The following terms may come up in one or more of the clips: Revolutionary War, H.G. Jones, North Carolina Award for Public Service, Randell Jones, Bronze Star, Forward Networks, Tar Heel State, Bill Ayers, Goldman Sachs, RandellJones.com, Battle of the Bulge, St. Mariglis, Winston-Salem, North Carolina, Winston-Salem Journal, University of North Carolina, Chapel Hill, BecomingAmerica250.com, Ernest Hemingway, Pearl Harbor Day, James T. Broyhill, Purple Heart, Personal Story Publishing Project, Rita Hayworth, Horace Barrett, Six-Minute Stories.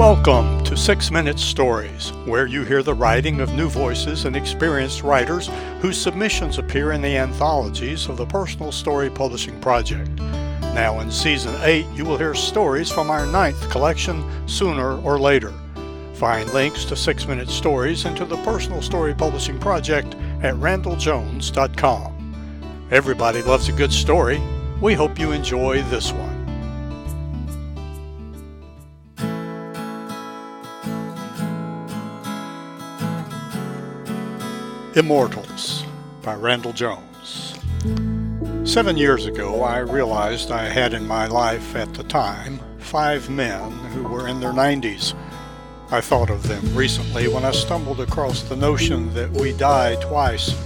Welcome to 6-Minute Stories, where you hear the writing of new voices and experienced writers whose submissions appear in the anthologies of the Personal Story Publishing Project. Now in Season 8, you will hear stories from our 9th collection, Sooner or Later. Find links to 6-Minute Stories and to the Personal Story Publishing Project at RandellJones.com. Everybody loves a good story. We hope you enjoy this one. Immortals by Randell Jones. 7 years ago, I realized I had in my life at the time 5 men who were in their 90s. I thought of them recently when I stumbled across the notion that we die twice.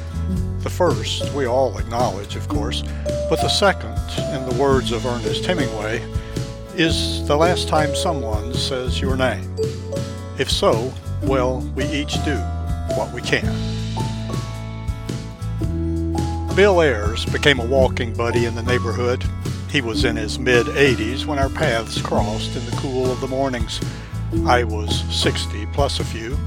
The first, we all acknowledge, of course, but the second, in the words of Ernest Hemingway, is the last time someone says your name. If so, well, we each do what we can. Bill Ayers became a walking buddy in the neighborhood. He was in his mid-80s when our paths crossed in the cool of the mornings. I was 60 plus a few.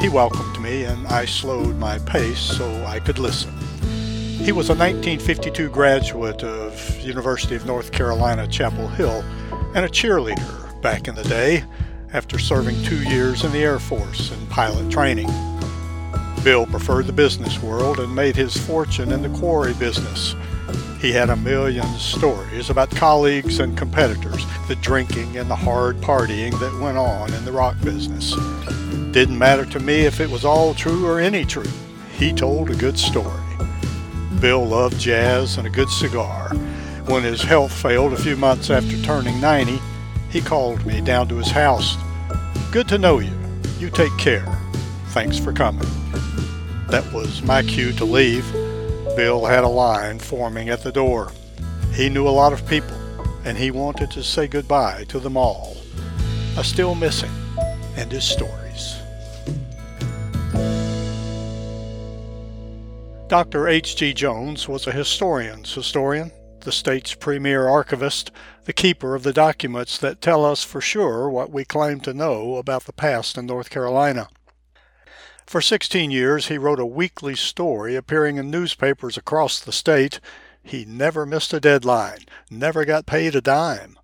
He welcomed me and I slowed my pace so I could listen. He was a 1952 graduate of University of North Carolina, Chapel Hill, and a cheerleader back in the day after serving 2 years in the Air Force in pilot training. Bill preferred the business world and made his fortune in the quarry business. He had a million stories about colleagues and competitors, the drinking and the hard partying that went on in the rock business. Didn't matter to me if it was all true or any true. He told a good story. Bill loved jazz and a good cigar. When his health failed a few months after turning 90, he called me down to his house. "Good to know you. You take care. Thanks for coming." That was my cue to leave. Bill had a line forming at the door. He knew a lot of people, and he wanted to say goodbye to them all. I still miss him and his stories. Dr. H.G. Jones was a historian's historian, the state's premier archivist, the keeper of the documents that tell us for sure what we claim to know about the past in North Carolina. For 16 years, he wrote a weekly story appearing in newspapers across the state. He never missed a deadline, never got paid a dime.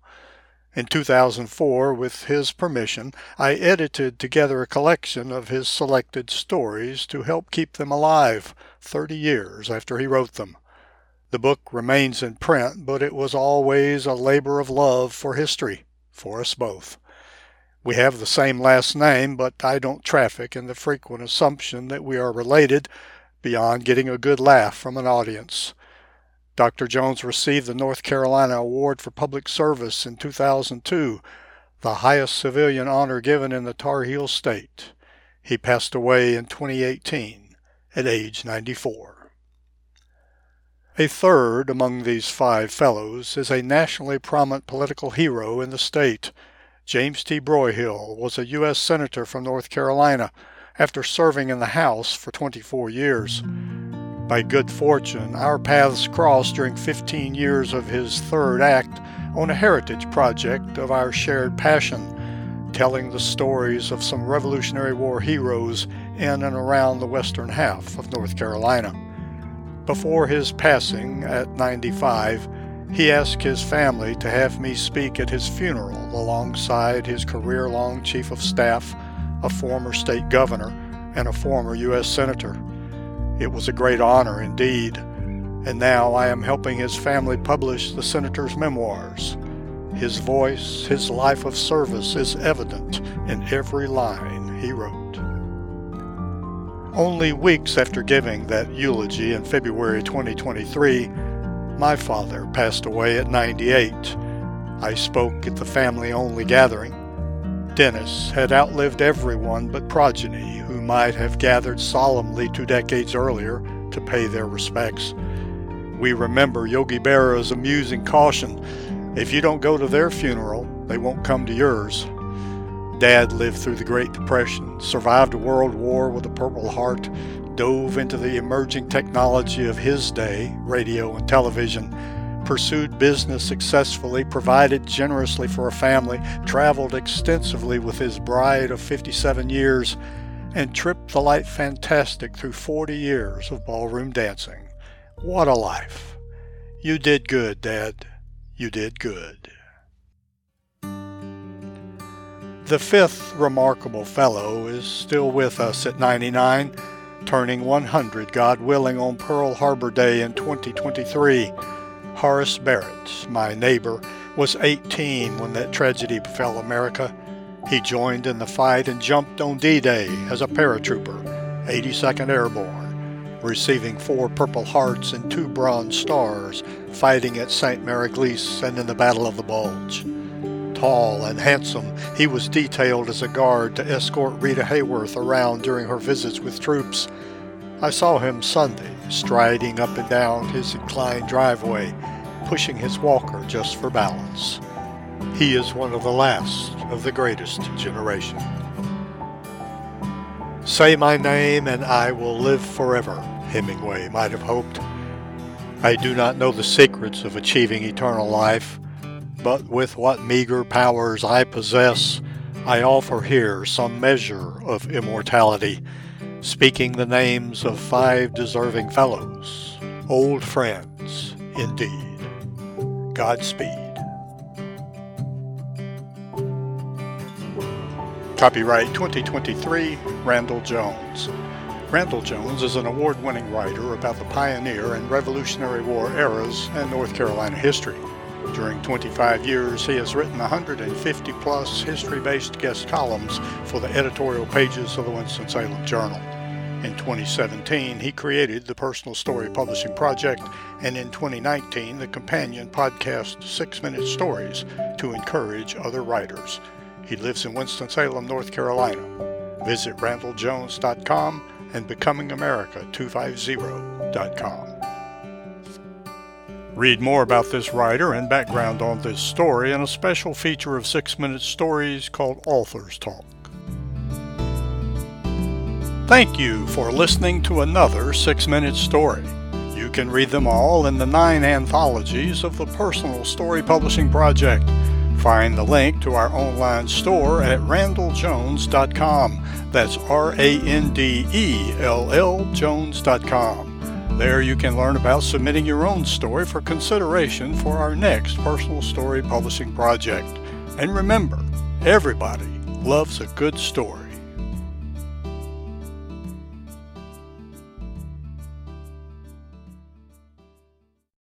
In 2004, with his permission, I edited together a collection of his selected stories to help keep them alive 30 years after he wrote them. The book remains in print, but it was always a labor of love for history, for us both. We have the same last name, but I don't traffic in the frequent assumption that we are related beyond getting a good laugh from an audience. Dr. Jones received the North Carolina Award for Public Service in 2002, the highest civilian honor given in the Tar Heel State. He passed away in 2018 at age 94. A third among these 5 fellows is a nationally prominent political hero in the state. James T. Broyhill was a U.S. Senator from North Carolina after serving in the House for 24 years. By good fortune, our paths crossed during 15 years of his third act on a heritage project of our shared passion, telling the stories of some Revolutionary War heroes in and around the western half of North Carolina. Before his passing at 95, he asked his family to have me speak at his funeral alongside his career-long chief of staff, a former state governor, and a former U.S. senator. It was a great honor indeed, and now I am helping his family publish the senator's memoirs. His voice, his life of service is evident in every line he wrote. Only weeks after giving that eulogy in February 2023, my father passed away at 98. I spoke at the family-only gathering. Dennis had outlived everyone but progeny who might have gathered solemnly 2 decades earlier to pay their respects. We remember Yogi Berra's amusing caution, if you don't go to their funeral, they won't come to yours. Dad lived through the Great Depression, survived a World War with a Purple Heart, dove into the emerging technology of his day, radio and television, pursued business successfully, provided generously for a family, traveled extensively with his bride of 57 years, and tripped the light fantastic through 40 years of ballroom dancing. What a life! You did good, Dad. You did good. The fifth remarkable fellow is still with us at 99, turning 100, God willing, on Pearl Harbor Day in 2023. Horace Barrett, my neighbor, was 18 when that tragedy befell America. He joined in the fight and jumped on D-Day as a paratrooper, 82nd Airborne, receiving 4 Purple Hearts and 2 Bronze Stars, fighting at St. Mariglis and in the Battle of the Bulge. Tall and handsome, he was detailed as a guard to escort Rita Hayworth around during her visits with troops. I saw him Sunday, striding up and down his inclined driveway, pushing his walker just for balance. He is one of the last of the greatest generation. Say my name and I will live forever, Hemingway might have hoped. I do not know the secrets of achieving eternal life, but with what meager powers I possess, I offer here some measure of immortality, speaking the names of 5 deserving fellows, old friends indeed. Godspeed. Copyright 2023, Randell Jones. Randell Jones is an award-winning writer about the pioneer and Revolutionary War eras and North Carolina history. During 25 years, he has written 150-plus history-based guest columns for the editorial pages of the Winston-Salem Journal. In 2017, he created the Personal Story Publishing Project, and in 2019, the companion podcast 6-Minute Stories to encourage other writers. He lives in Winston-Salem, North Carolina. Visit RandellJones.com and BecomingAmerica250.com. Read more about this writer and background on this story in a special feature of 6-Minute Stories called Author's Talk. Thank you for listening to another 6-Minute Story. You can read them all in the 9 anthologies of the Personal Story Publishing Project. Find the link to our online store at RandellJones.com. That's RandellJones.com. There you can learn about submitting your own story for consideration for our next Personal Story Publishing Project. And remember, everybody loves a good story.